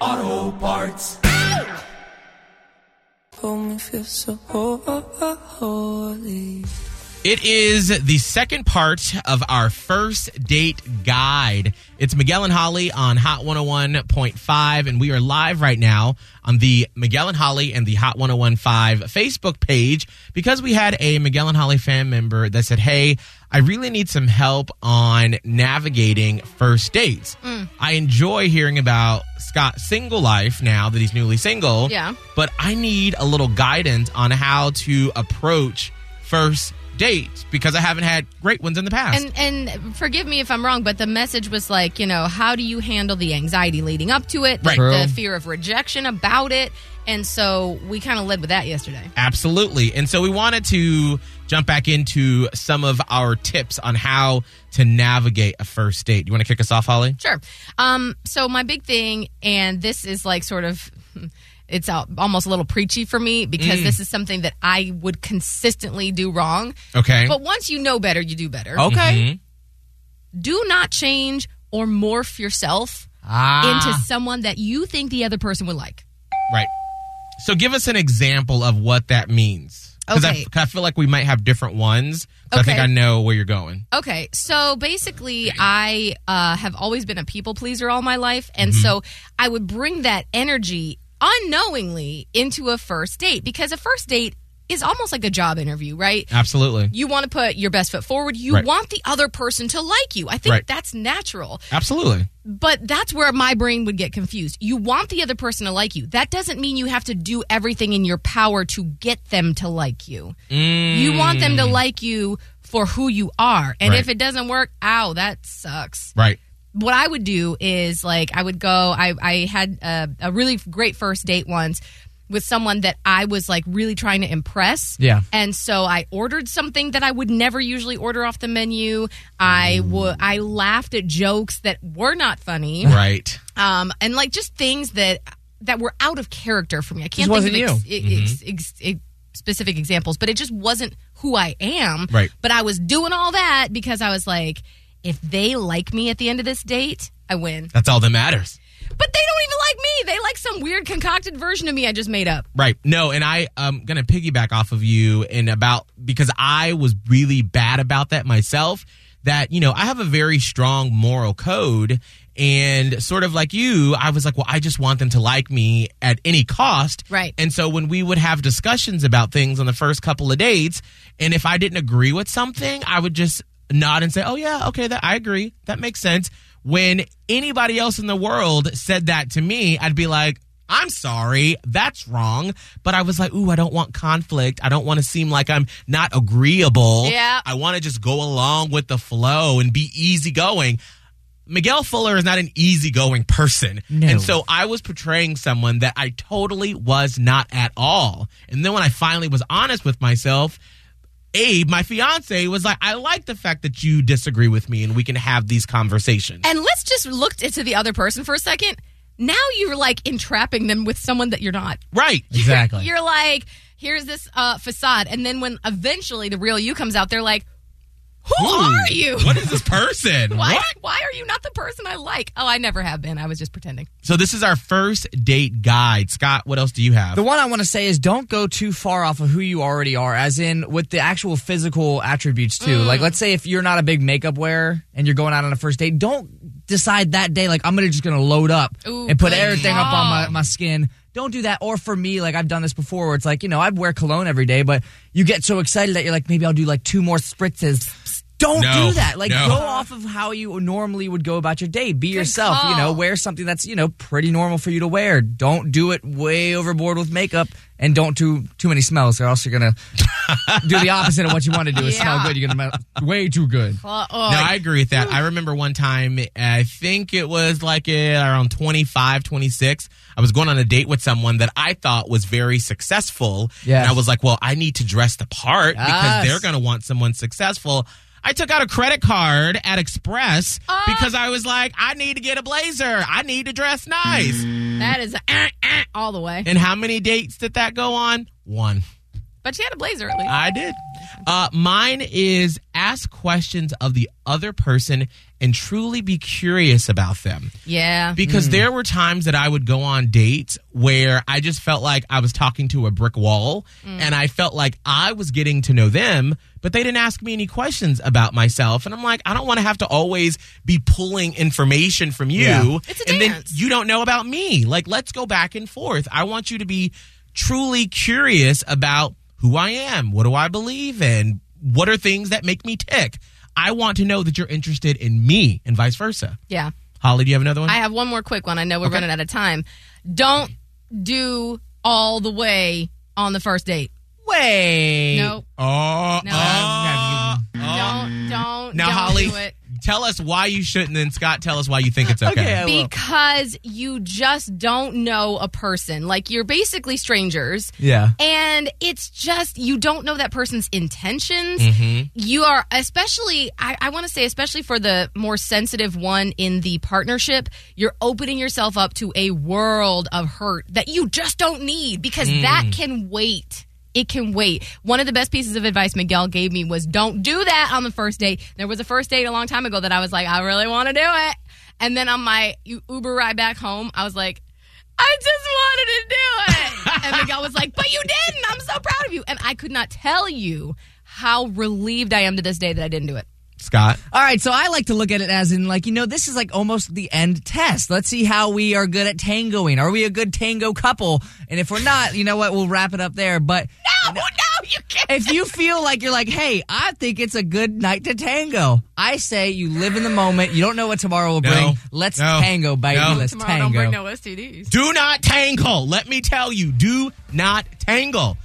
Auto Parts. It is the second part of our first date guide. It's Miguel and Holly on Hot 101.5, and we are live right now on the Miguel and Holly and the Hot 101.5 Facebook page because we had a Miguel and Holly fan member that said, hey, I really need some help on navigating first dates. I enjoy hearing about Scott's single life now that he's newly single. Yeah. But I need a little guidance on how to approach first dates because I haven't had great ones in the past. And forgive me if I'm wrong, but the message was like, you know, how do you handle the anxiety leading up to it? Right. The fear of rejection about it. And so we kind of led with that yesterday. Absolutely. And so we wanted to jump back into some of our tips on how to navigate a first date. You want to kick us off, Holly? Sure. So my big thing, and this is like sort of, it's almost a little preachy for me because this is something that I would consistently do wrong. Okay. But once you know better, you do better. Okay. Mm-hmm. Do not change or morph yourself into someone that you think the other person would like. Right. So give us an example of what that means. Because okay. I feel like we might have different ones. Okay. I think I know where you're going. Okay. So basically, I have always been a people pleaser all my life. And so I would bring that energy unknowingly into a first date. Because a first date is almost like a job interview, right? Absolutely. You want to put your best foot forward. You want the other person to like you. I think that's natural. Absolutely. But that's where my brain would get confused. You want the other person to like you. That doesn't mean you have to do everything in your power to get them to like you. You want them to like you for who you are. And if it doesn't work, ow, that sucks. Right. What I would do is like I would go, I had a really great first date once with someone that I was like really trying to impress. Yeah. And so I ordered something that I would never usually order off the menu. I laughed at jokes that were not funny. Right. And like just things that were out of character for me. I can't think of specific examples, but it just wasn't who I am. Right. But I was doing all that because I was like, if they like me at the end of this date, I win. That's all that matters. But they don't even like me. They like some weird concocted version of me I just made up. Right. No, and I am going to piggyback off of you because I was really bad about that myself, that, you know, I have a very strong moral code. And sort of like you, I was like, well, I just want them to like me at any cost. Right. And so when we would have discussions about things on the first couple of dates, and if I didn't agree with something, I would just nod and say, oh, yeah, okay, I agree. That makes sense. When anybody else in the world said that to me, I'd be like, I'm sorry, that's wrong. But I was like, ooh, I don't want conflict. I don't want to seem like I'm not agreeable. Yeah. I want to just go along with the flow and be easygoing. Miguel Fuller is not an easygoing person. No. And so I was portraying someone that I totally was not at all. And then when I finally was honest with myself, Abe, my fiance, was like, I like the fact that you disagree with me and we can have these conversations. And let's just look to the other person for a second. Now you're like entrapping them with someone that you're not. Right. Exactly. You're like, here's this facade. And then when eventually the real you comes out, they're like, who are you? What is this person? Why are you not the person I like? Oh, I never have been. I was just pretending. So this is our first date guide. Scott, what else do you have? The one I want to say is don't go too far off of who you already are, as in with the actual physical attributes, too. Like, let's say if you're not a big makeup wearer and you're going out on a first date, don't decide that day, like, I'm just going to load up and put everything up on my skin. Don't do that. Or for me, like, I've done this before where it's like, you know, I'd wear cologne every day, but you get so excited that you're like, maybe I'll do like 2 more spritzes. Don't do that. Like, go off of how you normally would go about your day. Be yourself. You know, wear something that's, you know, pretty normal for you to wear. Don't do it way overboard with makeup. And don't do too many smells, or else you're going to do the opposite of what you want to do is smell good. You're going to smell way too good. No, I agree with that. I remember one time, I think it was like around 25, 26, I was going on a date with someone that I thought was very successful. Yes. And I was like, well, I need to dress the part because they're going to want someone successful. I took out a credit card at Express because I was like, I need to get a blazer. I need to dress nice. That is all the way. And how many dates did that go on? One. But she had a blazer at least. I did. Mine is ask questions of the other person and truly be curious about them. Yeah. Because there were times that I would go on dates where I just felt like I was talking to a brick wall and I felt like I was getting to know them, but they didn't ask me any questions about myself. And I'm like, I don't want to have to always be pulling information from you. Yeah. It's a dance. And then you don't know about me. Like, let's go back and forth. I want you to be truly curious about who I am, what do I believe in, what are things that make me tick. I want to know that you're interested in me and vice versa. Yeah. Holly, do you have another one? I have one more quick one. I know we're running out of time. Don't do all the way on the first date. Wait. Nope. Don't. Now, don't Holly, do it. Tell us why you shouldn't, and Scott, tell us why you think it's okay. Because you just don't know a person. Like, you're basically strangers. Yeah. And it's just, you don't know that person's intentions. Mm-hmm. You are, especially, I want to say, especially for the more sensitive one in the partnership, you're opening yourself up to a world of hurt that you just don't need because that can wait. It can wait. One of the best pieces of advice Miguel gave me was don't do that on the first date. There was a first date a long time ago that I was like, I really want to do it. And then on my Uber ride back home, I was like, I just wanted to do it. And Miguel was like, but you didn't. I'm so proud of you. And I could not tell you how relieved I am to this day that I didn't do it. Scott. All right, so I like to look at it as in, like, you know, this is like almost the end test. Let's see how we are good at tangoing. Are we a good tango couple? And if we're not, you know what, we'll wrap it up there. But no, you can't. If you feel like you're like, hey, I think it's a good night to tango, I say you live in the moment. You don't know what tomorrow will bring. Let's tango, baby. Let's tomorrow tango. Don't bring no STDs. Do not tangle. Let me tell you, do not tangle.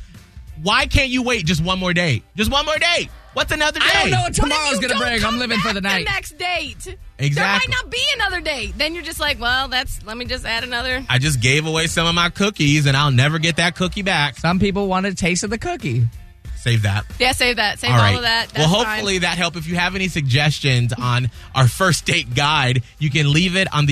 Why can't you wait just one more date? Just one more date. What's another day? I don't know what tomorrow's going to bring. I'm living for the night. The next date. Exactly. There might not be another date. Then you're just like, well, let me just add another. I just gave away some of my cookies, and I'll never get that cookie back. Some people want a taste of the cookie. Save that. Yeah, save that. Save all right. All of that. That's well, hopefully that helped. If you have any suggestions on our first date guide, you can leave it on the...